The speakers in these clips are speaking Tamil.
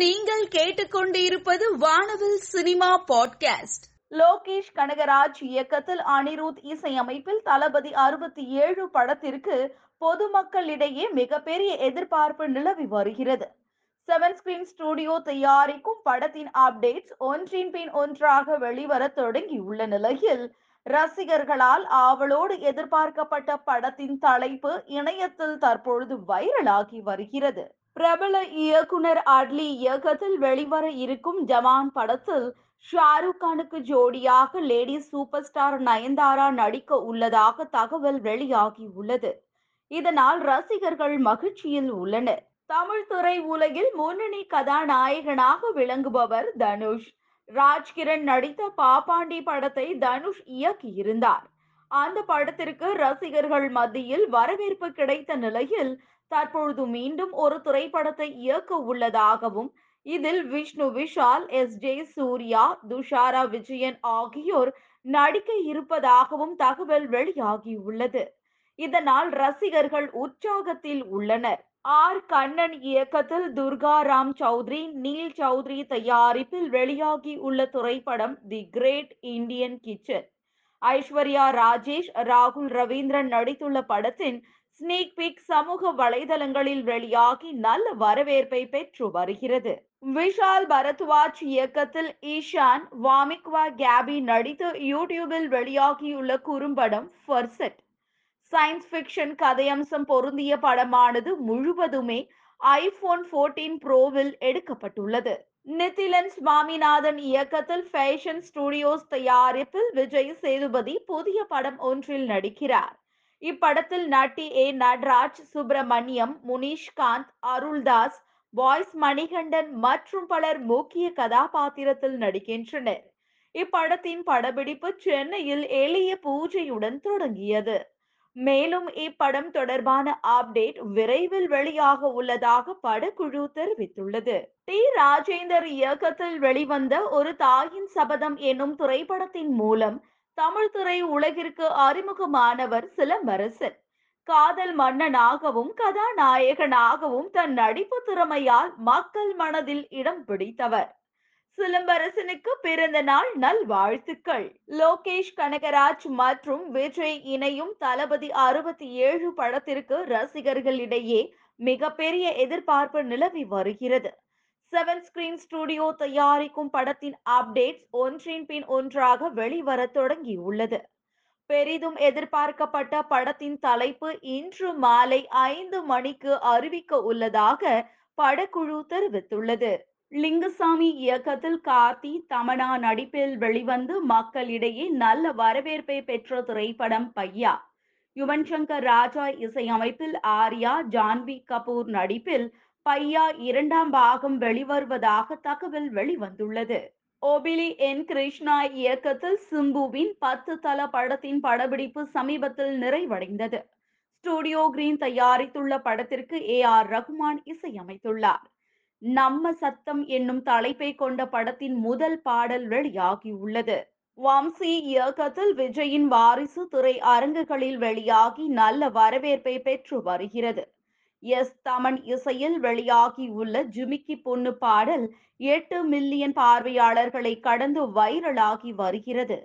நீங்கள் கேட்டுக்கொண்டிருப்பது வானவில் சினிமா பாட்காஸ்ட். லோகேஷ் கனகராஜ் இயக்கத்தில் அனிருத் இசையமைப்பில் தளபதி 67 படத்திற்கு பொதுமக்களிடையே மிகப்பெரிய எதிர்பார்ப்பு நிலவி வருகிறது. செவன் ஸ்கிரீன் ஸ்டுடியோ தயாரிக்கும் படத்தின் அப்டேட்ஸ் ஒன்றின் பின் ஒன்றாக வெளிவர தொடங்கியுள்ள நிலையில் ரசிகர்களால் ஆவலோடு எதிர்பார்க்கப்பட்ட படத்தின் தலைப்பு இணையத்தில் தற்பொழுது வைரலாகி வருகிறது. பிரபல இயக்குனர் அட்லி இயக்கத்தில் வெளிவர இருக்கும் ஜவான் படத்தில் ஷாருக் கானுக்கு ஜோடியாக லேடி சூப்பர் ஸ்டார் நயன்தாரா நடிக்க உள்ளதாக தகவல் வெளியாகி உள்ளது. இதனால் ரசிகர்கள் மகிழ்ச்சியில் உள்ளனர். தமிழ் துறை உலகில் முன்னணி கதாநாயகனாக விளங்குபவர் தனுஷ். ராஜ்கிரண் நடித்த பாப்பாண்டி படத்தை தனுஷ் இயக்கியிருந்தார். அந்த படத்திற்கு ரசிகர்கள் மத்தியில் வரவேற்பு கிடைத்த நிலையில் தற்பொழுது மீண்டும் ஒரு திரைப்படத்தை இயக்க உள்ளதாகவும் இதில் விஷ்ணு விஷால், எஸ். ஜே. சூர்யா, துஷார், விஜயன் ஆகியோர் நடிக்க இருப்பதாகவும் தகவல் வெளியாகி உள்ளது. இதனால் ரசிகர்கள் உற்சாகத்தில் உள்ளனர். ஆர். கண்ணன் இயக்கத்தில் துர்கா ராம் சௌத்ரி, நீல் சௌத்ரி தயாரிப்பில் வெளியாகி உள்ள திரைப்படம் the great Indian kitchen. Aishwarya, Rajesh, ராகுல், ரவீந்திரன் நடித்துள்ள படத்தின் ஸ்னீக் பிக் சமூக வலைதளங்களில் வெளியாகி நல்ல வரவேற்பை பெற்று வருகிறது. விஷால் பரத்வாஜ் இயக்கத்தில் ஈஷான், வாமிக்வா, காபி நடித்து யூடியூபில் வெளியாகியுள்ள குறும்படம் ஃபர்செட் சயின்ஸ் ஃபிக்ஷன் கதையம்சம் பொருந்திய படமானது முழுவதுமே ஐபோன் 14 ப்ரோவில் எடுக்கப்பட்டுள்ளது. நிதிலன் சுவாமிநாதன் இயக்கத்தில் ஃபேஷன் ஸ்டுடியோஸ் தயாரிப்பில் விஜய் சேதுபதி புதிய படம் ஒன்றில் நடிக்கிறார். இப்படத்தில் நட்டி, ஏ. நடராஜ், சுப்ரமணியம், முனிஷ்காந்த், அருள்தாஸ், பாய்ஸ் மணிகண்டன் மற்றும் பலர் முக்கிய கதாபாத்திரத்தில் நடிக்கின்றனர். இப்படத்தின் படப்பிடிப்பு சென்னையில் எளிய பூஜையுடன் தொடங்கியது. மேலும் இப்படம் தொடர்பான அப்டேட் விரைவில் வெளியாக உள்ளதாக படக்குழு தெரிவித்துள்ளது. டி. ராஜேந்தர் இயக்கத்தில் வெளிவந்த ஒரு தாயின் சபதம் என்னும் திரைப்படத்தின் மூலம் தமிழ் துறை உலகிற்கு அறிமுகமானவர் சிலம்பரசன். காதல் மன்னனாகவும் கதாநாயகனாகவும் தன் நடிப்பு திறமையால் மக்கள் மனதில் இடம் பிடித்தவர். சிலம்பரசனுக்கு பிறந்த நாள் நல்வாழ்த்துக்கள். லோகேஷ் கனகராஜ் மற்றும் விஜய் இணையும் தளபதி 67 படத்திற்கு ரசிகர்களிடையே மிகப்பெரிய எதிர்பார்ப்பு நிலவி வருகிறது. செவன் ஸ்கிரீன் ஸ்டுடியோ தயாரிக்கும் படத்தின் அப்டேட்ஸ் ஒன்றின் பின் ஒன்றாக வெளிவர தொடங்கியுள்ளது. பெரிதும் எதிர்பார்க்கப்பட்ட படத்தின் தலைப்பு இன்று மாலை 5 மணிக்கு அறிவிக்க உள்ளதாக படக்குழு தெரிவித்துள்ளது. லிங்குசாமி இயக்கத்தில் கார்த்தி, தமனா நடிப்பில் வெளிவந்து மக்களிடையே நல்ல வரவேற்பை பெற்ற திரைப்படம் பையா. யுவன் சங்கர் ராஜா இசையமைப்பில் ஆர்யா, ஜான்வி கபூர் நடிப்பில் பையா 2ஆம் பாகம் வெளிவருவதாக தகவல் வெளிவந்துள்ளது. ஓபிலி என். கிருஷ்ணா இயக்கத்தில் சிம்புவின் 10 தல படத்தின் படப்பிடிப்பு சமீபத்தில் நிறைவடைந்தது. ஸ்டுடியோ கிரீன் தயாரித்துள்ள படத்திற்கு A.R. ரகுமான் இசையமைத்துள்ளார். நம்ம சத்தம் என்னும் தலைப்பை கொண்ட படத்தின் முதல் பாடல் வெளியாகியுள்ளது. வம்சி இயக்கத்தில் விஜயின் வாரிசு திரை அரங்குகளில் வெளியாகி நல்ல வரவேற்பை பெற்று வருகிறது. எஸ். தமன் இசையில் வெளியாகி உள்ள ஜிமிக்கி பொண்ணு பாடல் 8 மில்லியன் பார்வையாளர்களை கடந்து வைரலாகி வருகிறது.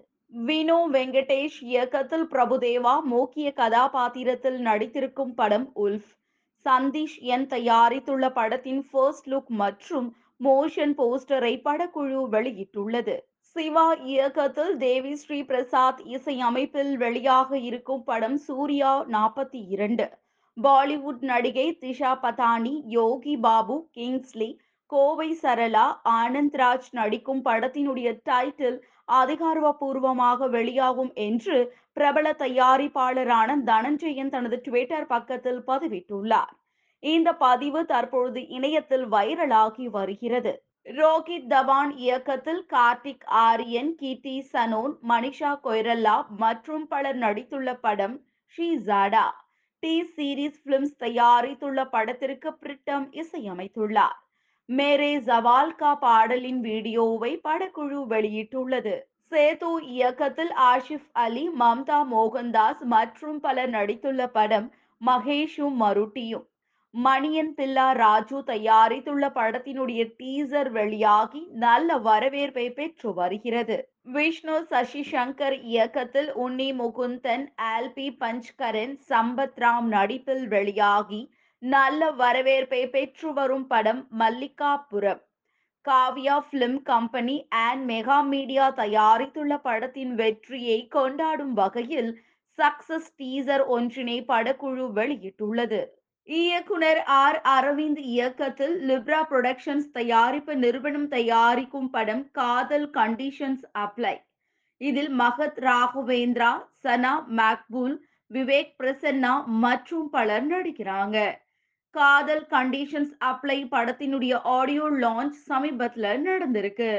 வினோ வெங்கடேஷ் இயக்கத்தில் பிரபுதேவா முக்கிய கதாபாத்திரத்தில் நடித்திருக்கும் படம் உல்ஃப். சந்தீஷ் என் தயாரித்துள்ள படத்தின் ஃபர்ஸ்ட் லுக் மற்றும் மோஷன் போஸ்டரை படக்குழு வெளியிட்டுள்ளது. சிவா இயக்கத்தில் தேவி ஸ்ரீ பிரசாத் இசையமைப்பில் வெளியாக இருக்கும் படம் சூர்யா 42. பாலிவுட் நடிகை திஷா பதானி, யோகி பாபு, கிங்ஸ்லி, கோவை சரளா, ஆனந்த்ராஜ் நடிக்கும் படத்தினுடைய டைட்டில் அதிகாரப்பூர்வமாக வெளியாகும் என்று பிரபல தயாரிப்பாளரான தனஞ்சயன் தனது ட்விட்டர் பக்கத்தில் பதிவிட்டுள்ளார். இந்த பதிவு தற்பொழுது இணையத்தில் வைரலாகி வருகிறது. ரோஹித் தவான் இயக்கத்தில் கார்த்திக் ஆரியன், கீர்த்தி சனோன், மனிஷா கொய்ரல்லா மற்றும் பலர் நடித்துள்ள படம் ஷீசாடா. டி சீரிஸ் பிலிம்ஸ் தயாரித்துள்ள படத்திற்கு பிரிட்டம் இசையமைத்துள்ளார். மேரே ஜவால்கா பாடலின் வீடியோவை படக்குழு வெளியிட்டுள்ளது. சேது இயக்கத்தில் ஆஷிஃப் அலி, மம்தா மோகன்தாஸ் மற்றும் பலர் நடித்துள்ள படம் மகேஷும் மருட்டியும். மணியன் தில்லா ராஜு தயாரித்துள்ள படத்தினுடைய டீசர் வெளியாகி நல்ல வரவேற்பை பெற்று வருகிறது. விஷ்ணு சசி சங்கர் இயக்கத்தில் உன்னி முகுந்தன், எல் பி பஞ்ச்கரன், சம்பத் ராம் நடிப்பில் வெளியாகி நல்ல வரவேற்பை பெற்று வரும் படம் Malikappuram. Kavya film company and mega media தயாரித்துள்ள படத்தின் வெற்றியை கொண்டாடும் வகையில் சக்சஸ் டீசர் ஒன்றினை படக்குழு வெளியிட்டுள்ளது. இயக்குனர் ஆர் அரவிந்த் இயக்கத்தில் லிப்ரா புரொடக்ஷன்ஸ் தயாரிப்பு நிறுவனம் தயாரிக்கும் படம் காதல் கண்டிஷன்ஸ் அப்ளை. இதில் மகத் ராகவேந்திரா, சனா மக்பூல், விவேக் பிரசன்னா மற்றும் பலர் நடிக்கிறாங்க. காதல் கண்டிஷன்ஸ் அப்ளை படத்தினுடைய ஆடியோ லான்ச் சமீபத்தில் நடந்திருக்கு.